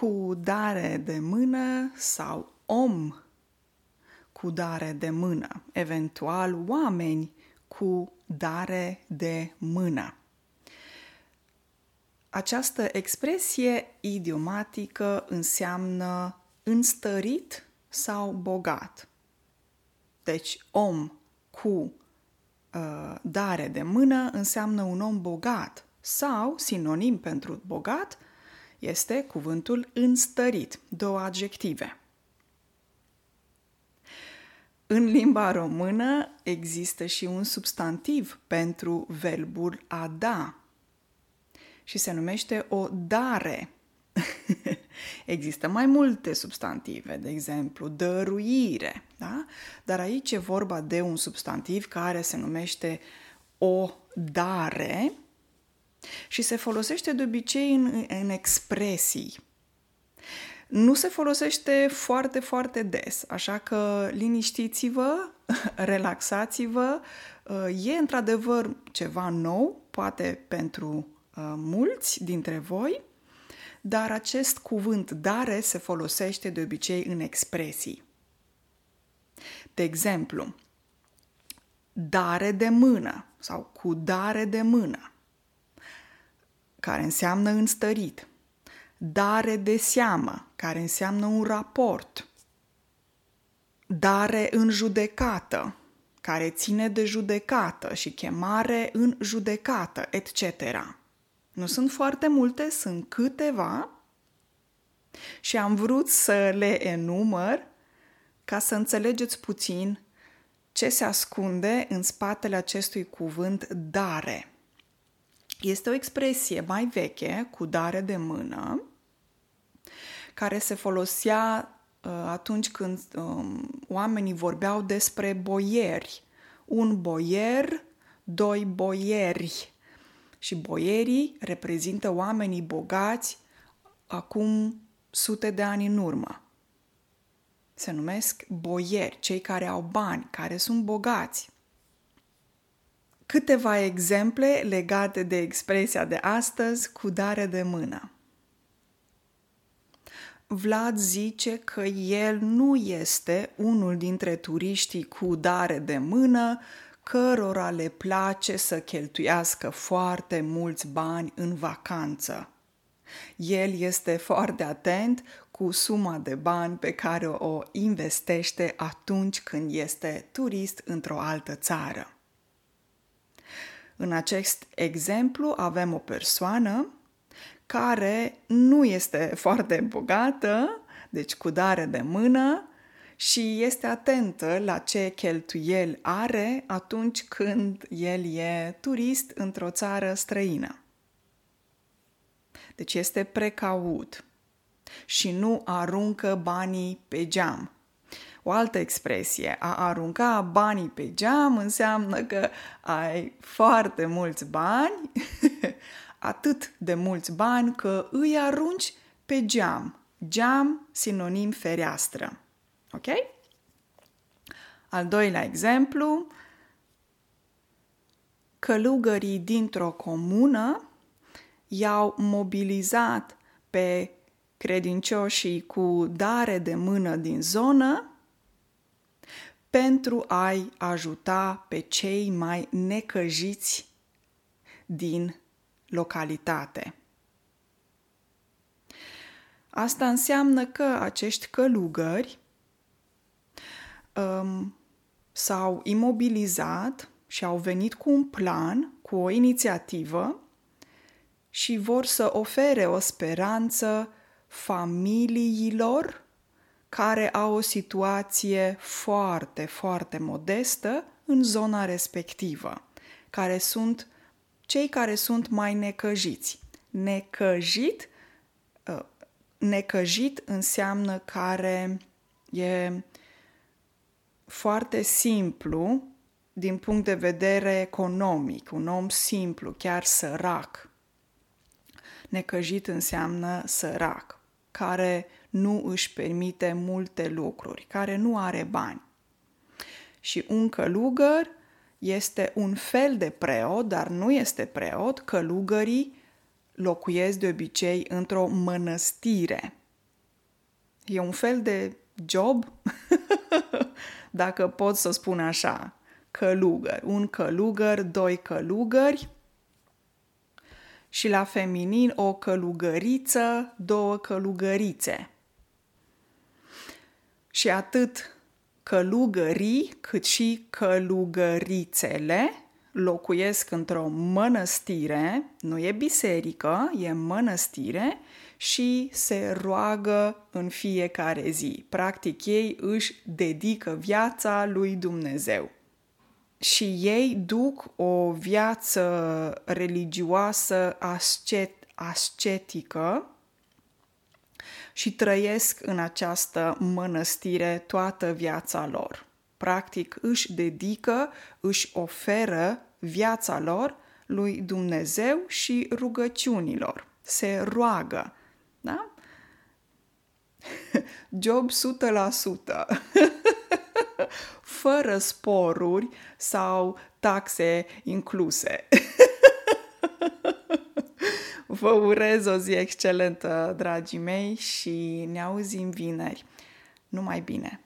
cu dare de mână sau om cu dare de mână, eventual oameni cu dare de mână. Această expresie idiomatică înseamnă înstărit sau bogat. Deci om cu dare de mână înseamnă un om bogat sau sinonim pentru bogat este cuvântul înstărit, două adjective. În limba română există și un substantiv pentru verbul a da și se numește o dare. Există mai multe substantive, de exemplu dăruire, da? Dar aici e vorba de un substantiv care se numește o dare și se folosește de obicei în expresii. Nu se folosește foarte, foarte des, așa că liniștiți-vă, relaxați-vă. E într-adevăr ceva nou, poate pentru mulți dintre voi, dar acest cuvânt dare se folosește de obicei în expresii. De exemplu, dare de mână sau cu dare de mână, care înseamnă înstărit. Dare de seamă, care înseamnă un raport. Dare în judecată, care ține de judecată și chemare în judecată, etc. Nu sunt foarte multe, sunt câteva și am vrut să le enumăr ca să înțelegeți puțin ce se ascunde în spatele acestui cuvânt dare. Este o expresie mai veche, cu dare de mână, care se folosea atunci când oamenii vorbeau despre boieri. Un boier, doi boieri. Și boierii reprezintă oamenii bogați acum sute de ani în urmă. Se numesc boieri, cei care au bani, care sunt bogați. Câteva exemple legate de expresia de astăzi cu dare de mână. Vlad zice că el nu este unul dintre turiștii cu dare de mână cărora le place să cheltuiască foarte mulți bani în vacanță. El este foarte atent cu suma de bani pe care o investește atunci când este turist într-o altă țară. În acest exemplu avem o persoană care nu este foarte bogată, deci cu dare de mână, și este atentă la ce cheltuieli are atunci când el e turist într-o țară străină. Deci este precaut și nu aruncă banii pe geam. O altă expresie, a arunca banii pe geam înseamnă că ai foarte mulți bani, atât de mulți bani că îi arunci pe geam. Geam, sinonim fereastră. Ok? Al doilea exemplu, călugării dintr-o comună i-au mobilizat pe credincioșii cu dare de mână din zonă pentru a-i ajuta pe cei mai necăjiți din localitate. Asta înseamnă că acești călugări s-au imobilizat și au venit cu un plan, cu o inițiativă și vor să ofere o speranță familiilor care au o situație foarte, foarte modestă în zona respectivă, care sunt cei care sunt mai necăjiți. Necăjit înseamnă care e foarte simplu din punct de vedere economic, un om simplu, chiar sărac. Necăjit înseamnă sărac, care nu își permite multe lucruri, care nu are bani. Și un călugăr este un fel de preot, dar nu este preot. Călugării locuiesc de obicei într-o mănăstire, E un fel de job, dacă pot să spun așa, călugăr. Un călugăr, doi călugări și la feminin o călugăriță, două călugărițe. Și atât călugării cât și călugărițele locuiesc într-o mănăstire, nu e biserică, e mănăstire, și se roagă în fiecare zi. Practic ei își dedică viața lui Dumnezeu. Și ei duc o viață religioasă ascetică și trăiesc în această mănăstire toată viața lor. Practic își dedică, își oferă viața lor lui Dumnezeu și rugăciunilor. Se roagă. Da? Job 100%. Fără sporuri sau taxe incluse. Vă urez o zi excelentă, dragii mei, și ne auzim vineri. Numai bine!